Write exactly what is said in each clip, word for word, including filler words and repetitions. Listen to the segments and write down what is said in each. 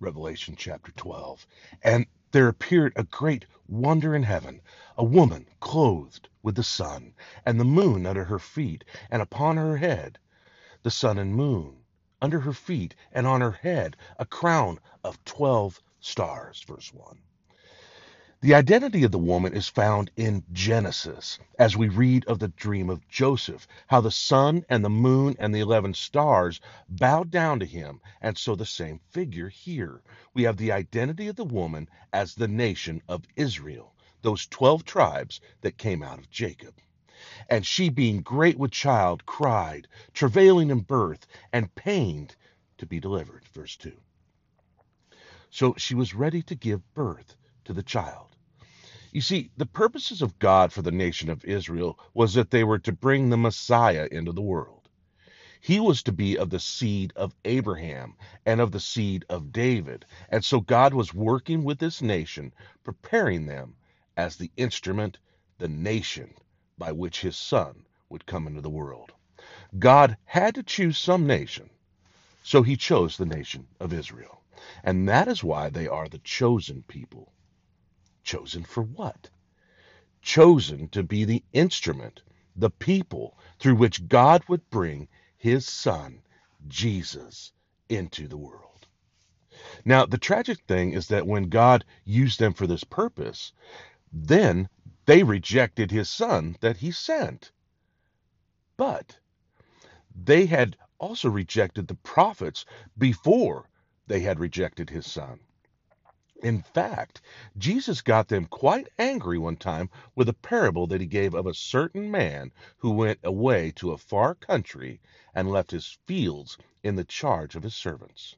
Revelation chapter twelve. And there appeared a great wonder in heaven, a woman clothed with the sun, and the moon under her feet, and upon her head the sun and moon, under her feet, and on her head a crown of twelve stars, verse one. The identity of the woman is found in Genesis, as we read of the dream of Joseph, how the sun and the moon and the eleven stars bowed down to him, and so the same figure here. We have the identity of the woman as the nation of Israel, those twelve tribes that came out of Jacob. And she, being great with child, cried, travailing in birth, and pained to be delivered, verse two. So she was ready to give birth to the child. You see, the purposes of God for the nation of Israel was that they were to bring the Messiah into the world. He was to be of the seed of Abraham and of the seed of David. And so God was working with this nation, preparing them as the instrument, the nation, by which his son would come into the world. God had to choose some nation, so he chose the nation of Israel. And that is why they are the chosen people. Chosen for what? Chosen to be the instrument, the people through which God would bring his son, Jesus, into the world. Now, the tragic thing is that when God used them for this purpose, then they rejected his son that he sent. But they had also rejected the prophets before they had rejected his son. In fact, Jesus got them quite angry one time with a parable that he gave of a certain man who went away to a far country and left his fields in the charge of his servants.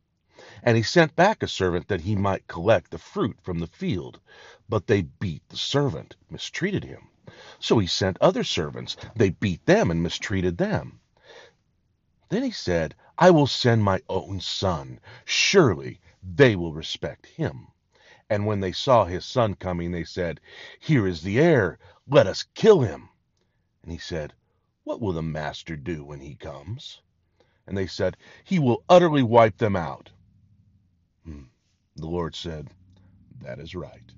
And he sent back a servant that he might collect the fruit from the field, but they beat the servant, mistreated him. So he sent other servants, they beat them and mistreated them. Then he said, I will send my own son, surely they will respect him. And when they saw his son coming, they said, Here is the heir, let us kill him. And he said, What will the master do when he comes? And they said, He will utterly wipe them out. Hmm. The Lord said, That is right.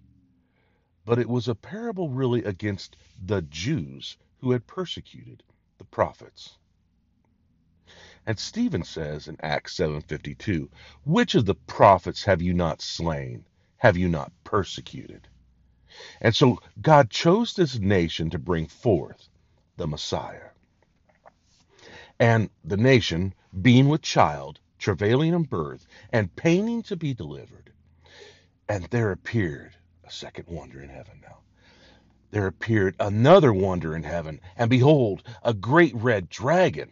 But it was a parable really against the Jews who had persecuted the prophets. And Stephen says in Acts seven fifty-two, Which of the prophets have you not slain? Have you not persecuted? And so God chose this nation to bring forth the Messiah. And the nation, being with child, travailing in birth, and paining to be delivered. And there appeared a second wonder in heaven now. There appeared another wonder in heaven, and behold, a great red dragon,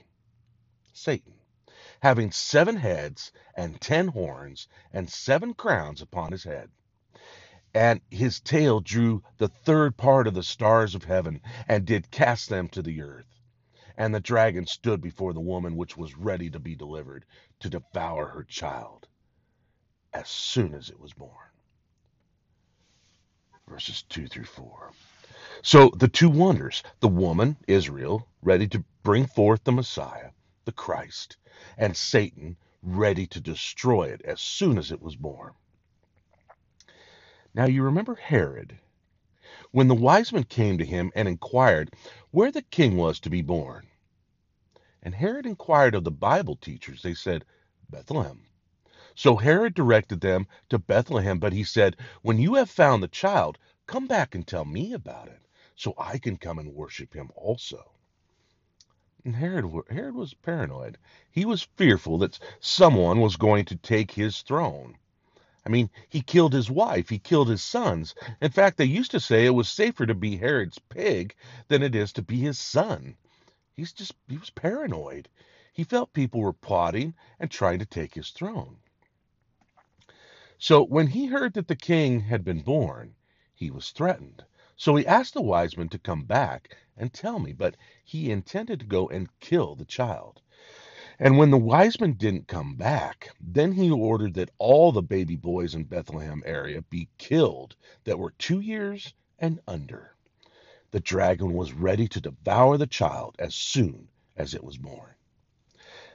Satan, having seven heads and ten horns and seven crowns upon his head. And his tail drew the third part of the stars of heaven, and did cast them to the earth. And the dragon stood before the woman which was ready to be delivered, to devour her child as soon as it was born. Verses two through four. So the two wonders, the woman, Israel, ready to bring forth the Messiah, the Christ, and Satan, ready to destroy it as soon as it was born. Now you remember Herod, when the wise men came to him and inquired where the king was to be born. And Herod inquired of the Bible teachers. They said, Bethlehem. So Herod directed them to Bethlehem, but he said, When you have found the child, come back and tell me about it, so I can come and worship him also. And Herod, Herod was paranoid. He was fearful that someone was going to take his throne. I mean, he killed his wife. He killed his sons. In fact, they used to say it was safer to be Herod's pig than it is to be his son. He's just, he was paranoid. He felt people were plotting and trying to take his throne. So when he heard that the king had been born, he was threatened. So he asked the wise men to come back and tell me, but he intended to go and kill the child. And when the wise men didn't come back, then he ordered that all the baby boys in Bethlehem area be killed that were two years and under. The dragon was ready to devour the child as soon as it was born.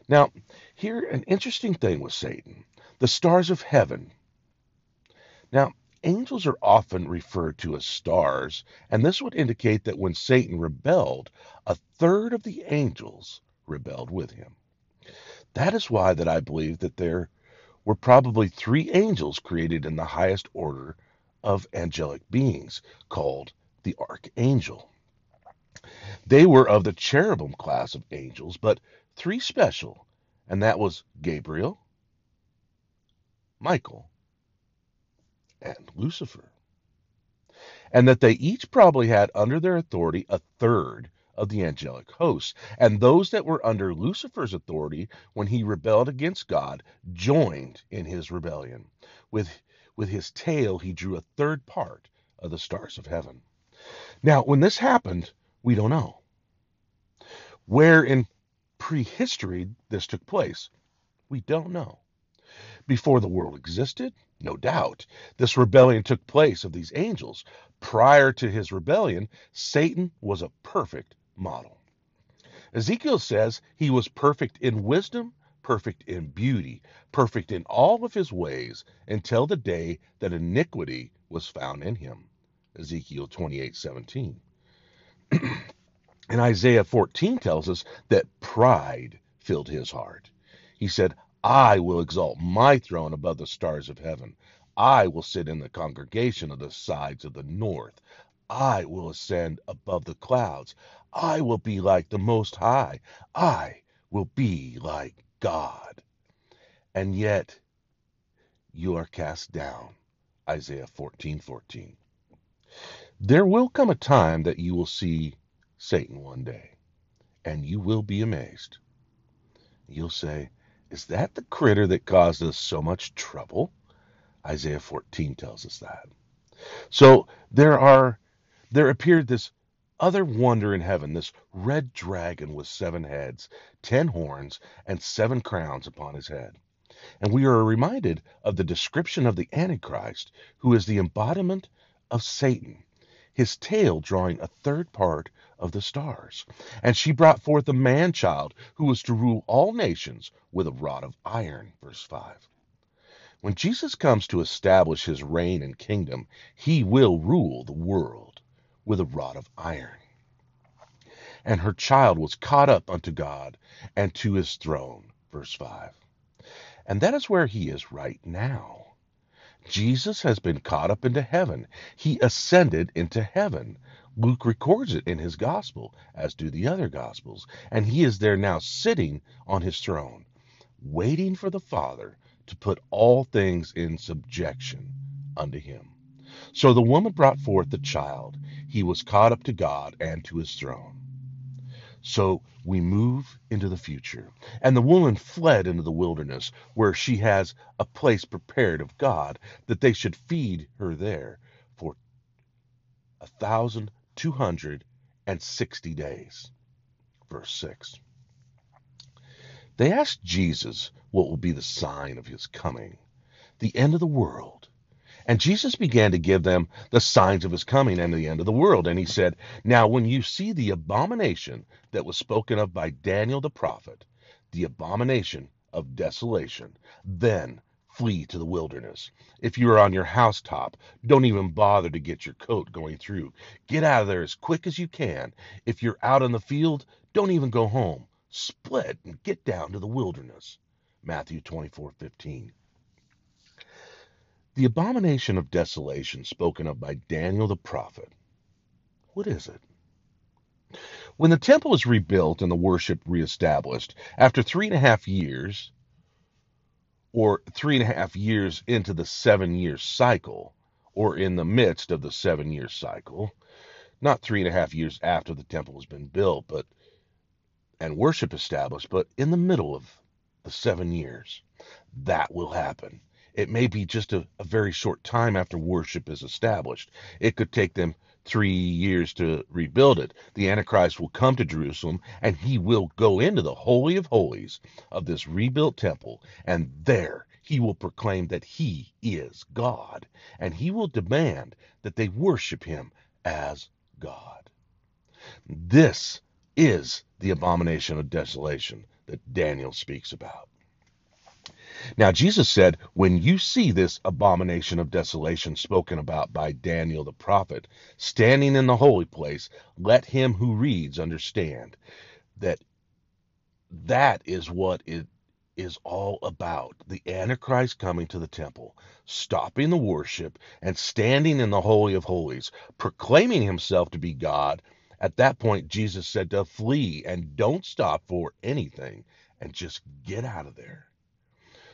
Now, here an interesting thing with Satan. The stars of heaven Now, angels are often referred to as stars, and this would indicate that when Satan rebelled, a third of the angels rebelled with him. That is why that I believe that there were probably three angels created in the highest order of angelic beings, called the archangel. They were of the cherubim class of angels, but three special, and that was Gabriel, Michael, and Lucifer, and that they each probably had under their authority a third of the angelic hosts, and those that were under Lucifer's authority when he rebelled against God joined in his rebellion. With, with his tail he drew a third part of the stars of heaven. Now, when this happened, we don't know where in prehistory this took place. We don't know. Before the world existed, no doubt, this rebellion took place of these angels. Prior to his rebellion, Satan was a perfect model. Ezekiel says he was perfect in wisdom, perfect in beauty, perfect in all of his ways until the day that iniquity was found in him. Ezekiel twenty-eight seventeen. And Isaiah fourteen tells us that pride filled his heart. He said, I will exalt my throne above the stars of heaven. I will sit in the congregation of the sides of the north. I will ascend above the clouds. I will be like the Most High. I will be like God. And yet, you are cast down. Isaiah fourteen fourteen. There will come a time that you will see Satan one day, and you will be amazed. You'll say, is that the critter that caused us so much trouble? Isaiah fourteen tells us that. So there are, there appeared this other wonder in heaven, this red dragon with seven heads, ten horns, and seven crowns upon his head. And we are reminded of the description of the Antichrist, who is the embodiment of Satan, his tail drawing a third part of the stars. And she brought forth a man-child who was to rule all nations with a rod of iron, verse five. When Jesus comes to establish his reign and kingdom, he will rule the world with a rod of iron. And her child was caught up unto God and to his throne, verse five. And that is where he is right now. Jesus has been caught up into heaven. He ascended into heaven. Luke records it in his gospel, as do the other gospels, and he is there now sitting on his throne, waiting for the Father to put all things in subjection unto him. So the woman brought forth the child. He was caught up to God and to his throne. So we move into the future, and the woman fled into the wilderness, where she has a place prepared of God that they should feed her there for a thousand two hundred and sixty days. Verse six. They asked Jesus what will be the sign of his coming, the end of the world. And Jesus began to give them the signs of his coming and the end of the world. And he said, now when you see the abomination that was spoken of by Daniel the prophet, the abomination of desolation, then flee to the wilderness. If you are on your housetop, don't even bother to get your coat going through. Get out of there as quick as you can. If you're out in the field, don't even go home. Split and get down to the wilderness. Matthew twenty-four fifteen. The abomination of desolation spoken of by Daniel the prophet. What is it? When the temple was rebuilt and the worship reestablished, after three and a half years, or three and a half years into the seven-year cycle, or in the midst of the seven-year cycle, not three and a half years after the temple has been built, but and worship established, but in the middle of the seven years, that will happen. It may be just a, a very short time after worship is established. It could take them three years to rebuild it. The Antichrist will come to Jerusalem, and he will go into the Holy of Holies of this rebuilt temple, and there he will proclaim that he is God, and he will demand that they worship him as God. This is the abomination of desolation that Daniel speaks about. Now Jesus said, when you see this abomination of desolation spoken about by Daniel the prophet, standing in the holy place, let him who reads understand that that is what it is all about. The Antichrist coming to the temple, stopping the worship, and standing in the Holy of Holies, proclaiming himself to be God. At that point, Jesus said to flee and don't stop for anything and just get out of there.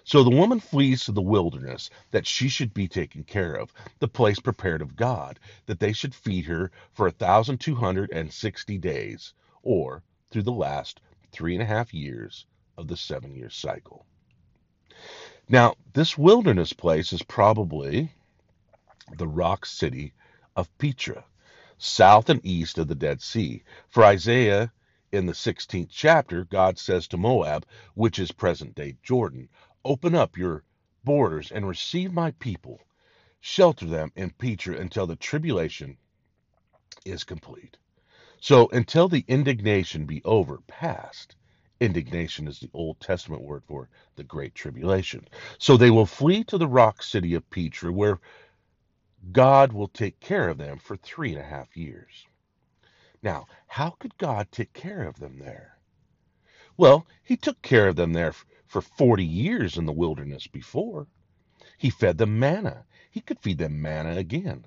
So the woman flees to the wilderness that she should be taken care of, the place prepared of God, that they should feed her for one thousand two hundred sixty days, or through the last three and a half years of the seven-year cycle. Now, this wilderness place is probably the rock city of Petra, south and east of the Dead Sea. For Isaiah, in the sixteenth chapter, God says to Moab, which is present-day Jordan, open up your borders and receive my people. Shelter them in Petra until the tribulation is complete. So until the indignation be over, past. Indignation is the Old Testament word for the Great Tribulation. So they will flee to the rock city of Petra, where God will take care of them for three and a half years. Now, how could God take care of them there? Well, he took care of them there for forty years in the wilderness before. He fed them manna. He could feed them manna again.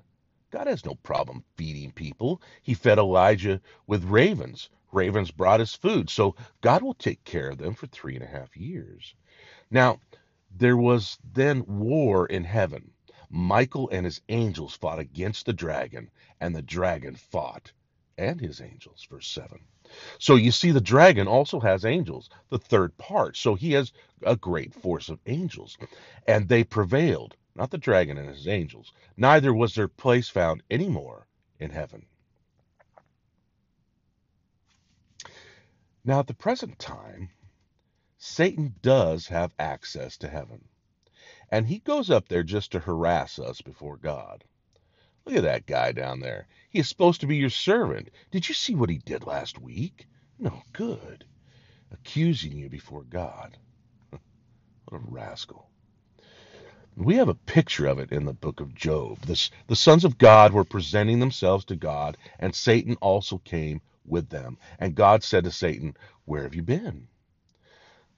God has no problem feeding people. He fed Elijah with ravens. Ravens brought us food. So God will take care of them for three and a half years. Now, there was then war in heaven. Michael and his angels fought against the dragon, and the dragon fought and his angels, verse seven. So you see, the dragon also has angels, the third part. So he has a great force of angels. And they prevailed, not the dragon and his angels. Neither was their place found anymore in heaven. Now, at the present time, Satan does have access to heaven. And he goes up there just to harass us before God. Look at that guy down there. He is supposed to be your servant. Did you see what he did last week? No good. Accusing you before God. What a rascal. We have a picture of it in the book of Job. This, the sons of God were presenting themselves to God, and Satan also came with them. And God said to Satan, where have you been?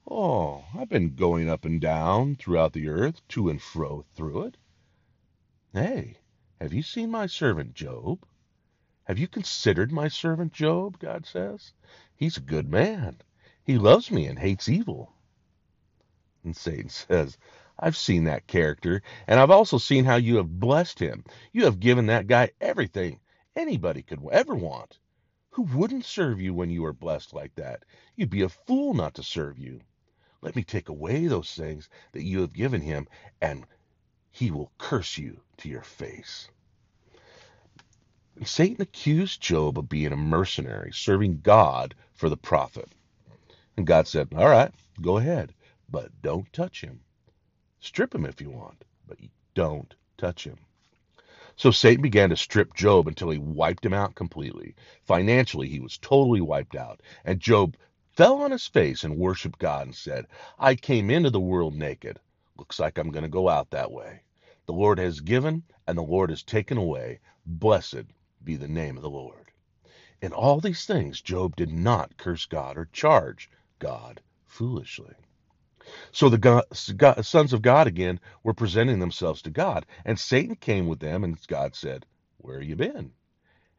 Oh, I've been going up and down throughout the earth, to and fro through it. Hey. Have you seen my servant Job? Have you considered my servant Job? God says. He's a good man. He loves me and hates evil. And Satan says, I've seen that character, and I've also seen how you have blessed him. You have given that guy everything anybody could ever want. Who wouldn't serve you when you are blessed like that? You'd be a fool not to serve you. Let me take away those things that you have given him, and he will curse you to your face. And Satan accused Job of being a mercenary, serving God for the prophet. And God said, all right, go ahead, but don't touch him. Strip him if you want, but don't touch him. So Satan began to strip Job until he wiped him out completely. Financially, he was totally wiped out. And Job fell on his face and worshiped God and said, I came into the world naked. Looks like I'm going to go out that way. The Lord has given, and the Lord has taken away. Blessed be the name of the Lord. In all these things, Job did not curse God or charge God foolishly. So the God, God, sons of God again were presenting themselves to God, and Satan came with them, and God said, where have you been?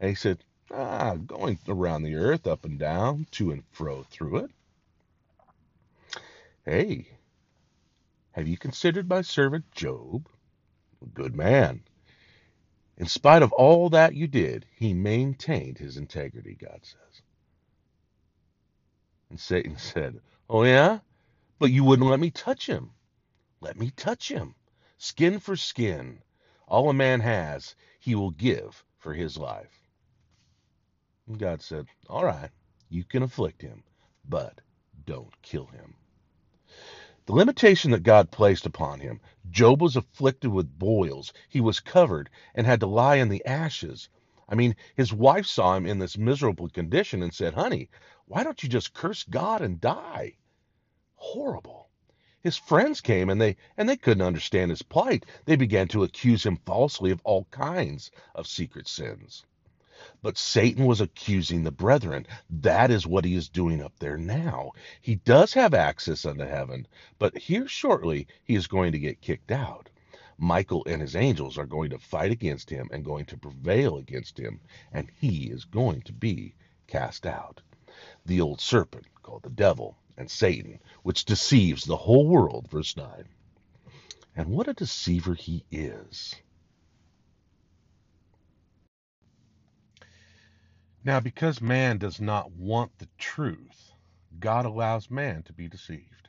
And he said, ah, going around the earth, up and down, to and fro through it. Hey. Have you considered my servant Job? A good man. In spite of all that you did, he maintained his integrity, God says. And Satan said, oh yeah? But you wouldn't let me touch him. Let me touch him. Skin for skin. All a man has, he will give for his life. And God said, all right, you can afflict him, but don't kill him. The limitation that God placed upon him, Job was afflicted with boils. He was covered and had to lie in the ashes. I mean, his wife saw him in this miserable condition and said, honey, why don't you just curse God and die? Horrible. His friends came, and they and they couldn't understand his plight. They began to accuse him falsely of all kinds of secret sins. But Satan was accusing the brethren. That is what he is doing up there now. He does have access unto heaven, but here shortly he is going to get kicked out. Michael and his angels are going to fight against him and going to prevail against him, and he is going to be cast out. The old serpent, called the devil, and Satan, which deceives the whole world, verse nine. And what a deceiver he is. Now, because man does not want the truth, God allows man to be deceived.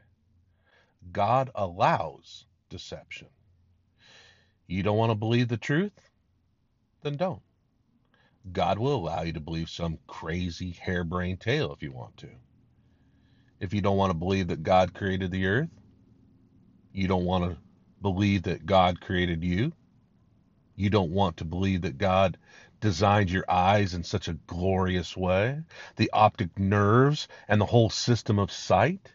God allows deception. You don't want to believe the truth? Then don't. God will allow you to believe some crazy harebrained tale if you want to. If you don't want to believe that God created the earth, you don't want to believe that God created you, you don't want to believe that God designed your eyes in such a glorious way, the optic nerves and the whole system of sight.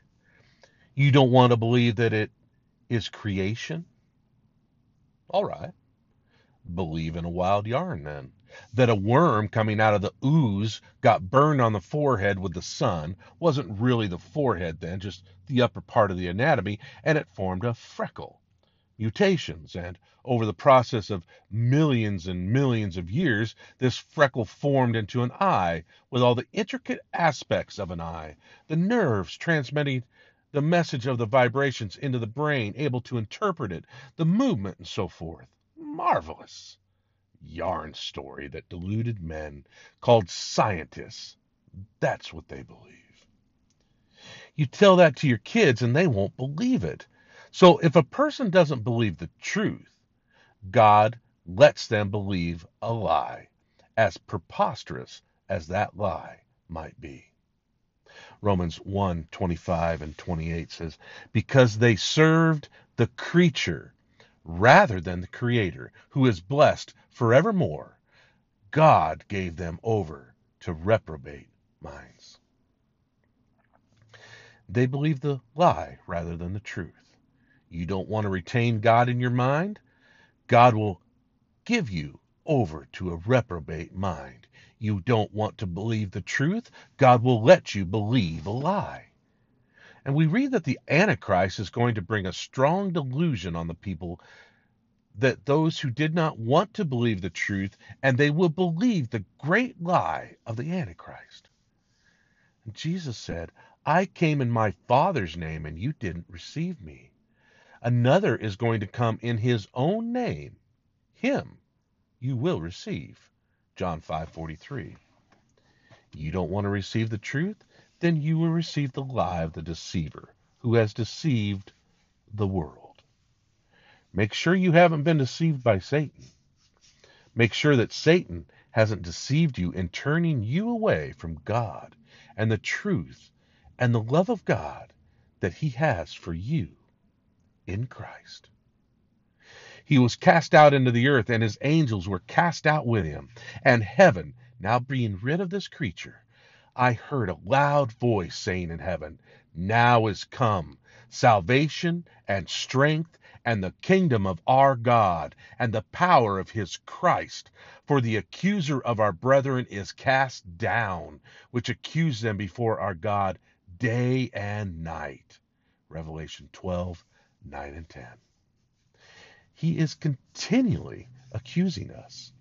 You don't want to believe that it is creation. All right. Believe in a wild yarn then, that a worm coming out of the ooze got burned on the forehead with the sun. Wasn't really the forehead then, just the upper part of the anatomy, and it formed a freckle. Mutations, and over the process of millions and millions of years, this freckle formed into an eye with all the intricate aspects of an eye, the nerves transmitting the message of the vibrations into the brain, able to interpret it, the movement, and so forth. Marvelous yarn story that deluded men called scientists. That's what they believe. You tell that to your kids and they won't believe it. So if a person doesn't believe the truth, God lets them believe a lie, as preposterous as that lie might be. Romans one, twenty-five and twenty-eight says, because they served the creature rather than the Creator, who is blessed forevermore, God gave them over to reprobate minds. They believe the lie rather than the truth. You don't want to retain God in your mind? God will give you over to a reprobate mind. You don't want to believe the truth? God will let you believe a lie. And we read that the Antichrist is going to bring a strong delusion on the people, that those who did not want to believe the truth, and they will believe the great lie of the Antichrist. And Jesus said, I came in my Father's name, and you didn't receive me. Another is going to come in his own name. Him you will receive. John five forty-three. You don't want to receive the truth? Then you will receive the lie of the deceiver who has deceived the world. Make sure you haven't been deceived by Satan. Make sure that Satan hasn't deceived you in turning you away from God and the truth and the love of God that he has for you in Christ. He was cast out into the earth, and his angels were cast out with him. And heaven, now being rid of this creature, I heard a loud voice saying in heaven, now is come salvation and strength and the kingdom of our God and the power of his Christ. For the accuser of our brethren is cast down, which accused them before our God day and night. Revelation twelve, nine and ten. He is continually accusing us.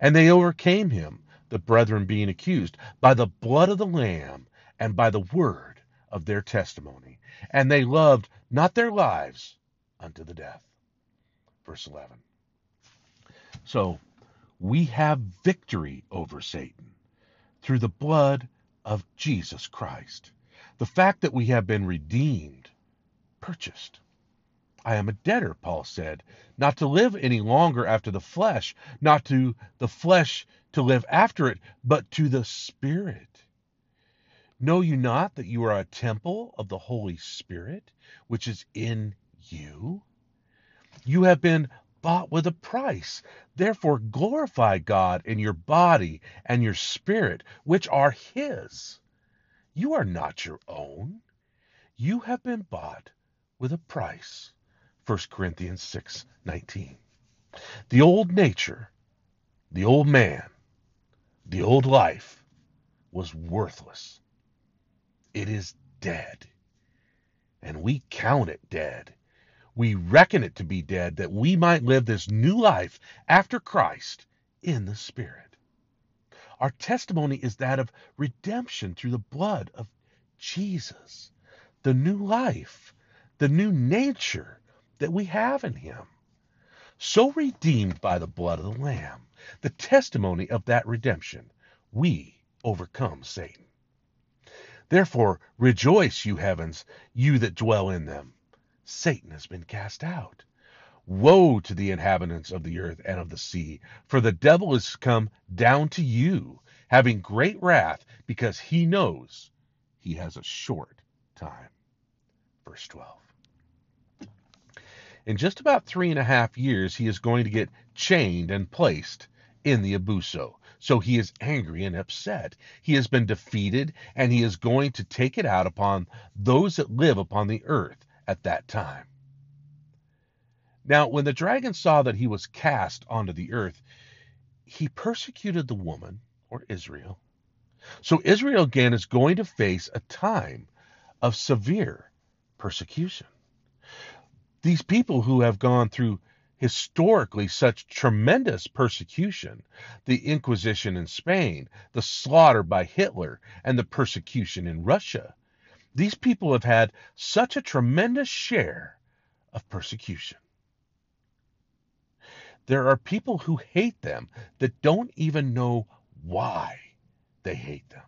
And they overcame him, the brethren being accused, by the blood of the Lamb and by the word of their testimony. And they loved not their lives unto the death. Verse eleven. So we have victory over Satan through the blood of Jesus Christ. The fact that we have been redeemed, purchased. I am a debtor, Paul said, not to live any longer after the flesh, not to the flesh to live after it, but to the Spirit. Know you not that you are a temple of the Holy Spirit, which is in you? You have been bought with a price. Therefore glorify God in your body and your spirit, which are his. You are not your own. You have been bought with a price, First Corinthians six nineteen. The old nature, the old man, the old life was worthless. It is dead, and we count it dead. We reckon it to be dead, that we might live this new life after Christ in the Spirit. Our testimony is that of redemption through the blood of Jesus, the new life, the new nature that we have in him. So redeemed by the blood of the Lamb, the testimony of that redemption, we overcome Satan. Therefore, rejoice, you heavens, you that dwell in them. Satan has been cast out. Woe to the inhabitants of the earth and of the sea, for the devil is come down to you, having great wrath, because he knows he has a short time. Verse twelve. In just about three and a half years, he is going to get chained and placed in the Abusso. So he is angry and upset. He has been defeated, and he is going to take it out upon those that live upon the earth at that time. Now, when the dragon saw that he was cast onto the earth, he persecuted the woman, or Israel. So Israel again is going to face a time of severe persecution. These people who have gone through historically such tremendous persecution, the Inquisition in Spain, the slaughter by Hitler, and the persecution in Russia, these people have had such a tremendous share of persecution. There are people who hate them that don't even know why they hate them.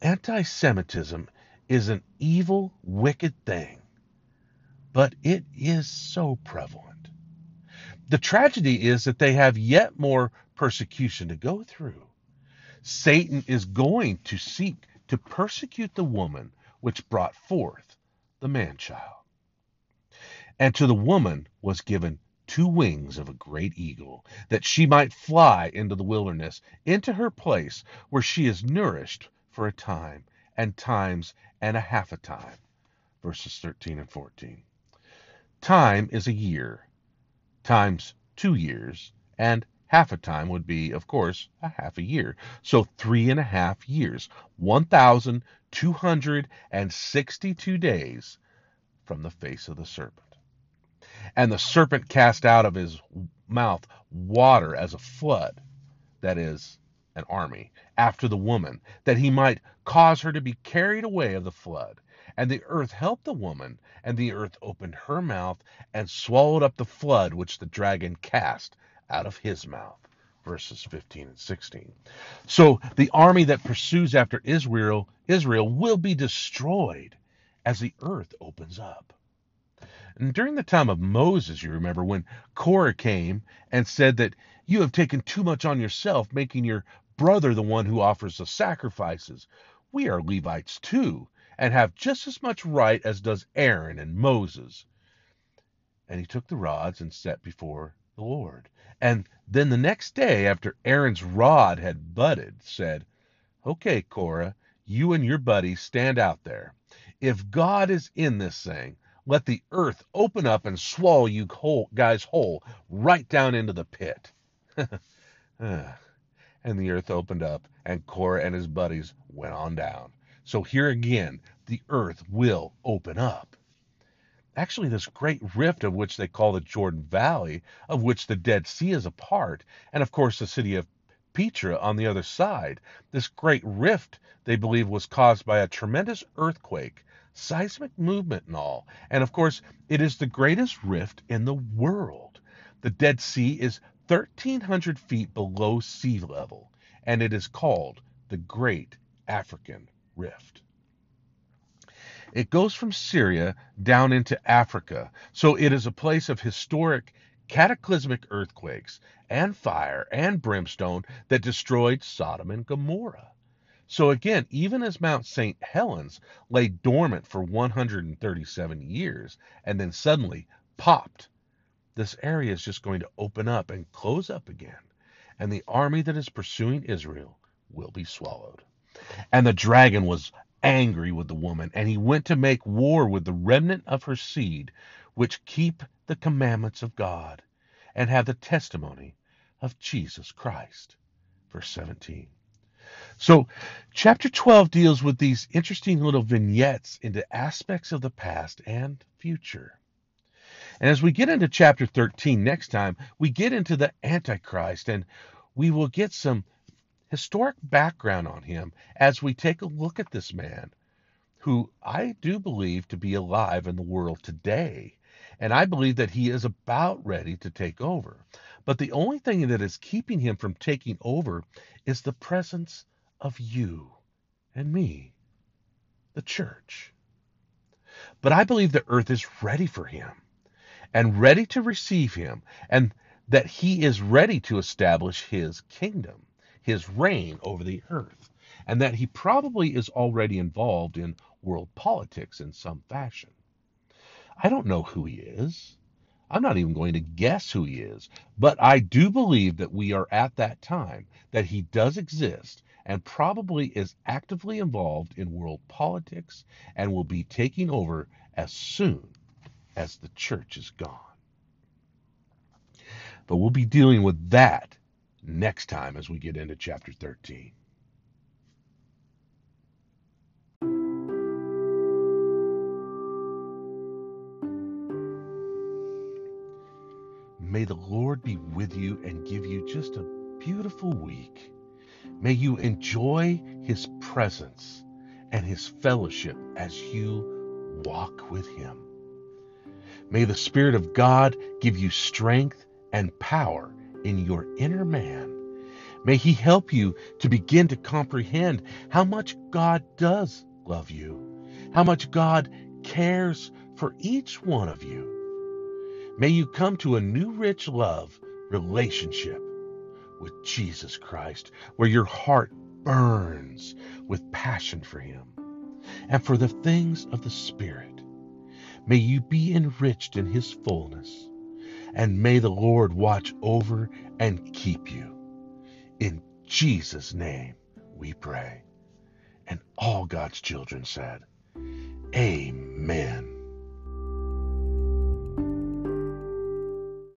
Anti-Semitism is an evil, wicked thing, but it is so prevalent. The tragedy is that they have yet more persecution to go through. Satan is going to seek to persecute the woman which brought forth the man-child. And to the woman was given two wings of a great eagle, that she might fly into the wilderness, into her place where she is nourished for a time, and times and a half a time. Verses thirteen and fourteen. Time is a year, times two years, and half a time would be, of course, a half a year. So three and a half years, one thousand two hundred sixty-two days from the face of the serpent. And the serpent cast out of his mouth water as a flood, that is, an army, after the woman, that he might cause her to be carried away of the flood. And the earth helped the woman, and the earth opened her mouth and swallowed up the flood which the dragon cast out of his mouth. Verses fifteen and sixteen. So the army that pursues after Israel, Israel will be destroyed as the earth opens up. And during the time of Moses, you remember, when Korah came and said that you have taken too much on yourself, making your brother the one who offers the sacrifices. We are Levites too, and have just as much right as does Aaron and Moses. And he took the rods and set before the Lord. And then the next day, after Aaron's rod had budded, said, "Okay, Korah, you and your buddies stand out there. If God is in this thing, let the earth open up and swallow you whole, guys whole, right down into the pit." And the earth opened up, and Korah and his buddies went on down. So here again, the earth will open up. Actually, this great rift of which they call the Jordan Valley, of which the Dead Sea is a part, and of course the city of Petra on the other side, this great rift, they believe, was caused by a tremendous earthquake, seismic movement and all. And of course, it is the greatest rift in the world. The Dead Sea is thirteen hundred feet below sea level, and it is called the Great African Rift. It goes from Syria down into Africa, so it is a place of historic cataclysmic earthquakes and fire and brimstone that destroyed Sodom and Gomorrah. So again, even as Mount Saint Helens lay dormant for one hundred thirty-seven years and then suddenly popped, this area is just going to open up and close up again, and the army that is pursuing Israel will be swallowed. And the dragon was angry with the woman, and he went to make war with the remnant of her seed, which keep the commandments of God and have the testimony of Jesus Christ. Verse seventeen. So chapter twelve deals with these interesting little vignettes into aspects of the past and future. And as we get into chapter thirteen next time, we get into the Antichrist, and we will get some historic background on him as we take a look at this man, who I do believe to be alive in the world today. And I believe that he is about ready to take over. But the only thing that is keeping him from taking over is the presence of you and me, the church. But I believe the earth is ready for him and ready to receive him, and that he is ready to establish his kingdom, his reign over the earth, and that he probably is already involved in world politics in some fashion. I don't know who he is. I'm not even going to guess who he is, but I do believe that we are at that time, that he does exist and probably is actively involved in world politics and will be taking over as soon as the church is gone. But we'll be dealing with that next time as we get into chapter thirteen. May the Lord be with you and give you just a beautiful week. May you enjoy his presence and his fellowship as you walk with him. May the Spirit of God give you strength and power in your inner man. May he help you to begin to comprehend how much God does love you, how much God cares for each one of you. May you come to a new rich love relationship with Jesus Christ, where your heart burns with passion for him and for the things of the Spirit. May you be enriched in his fullness, and may the Lord watch over and keep you. In Jesus' name we pray. And all God's children said, Amen.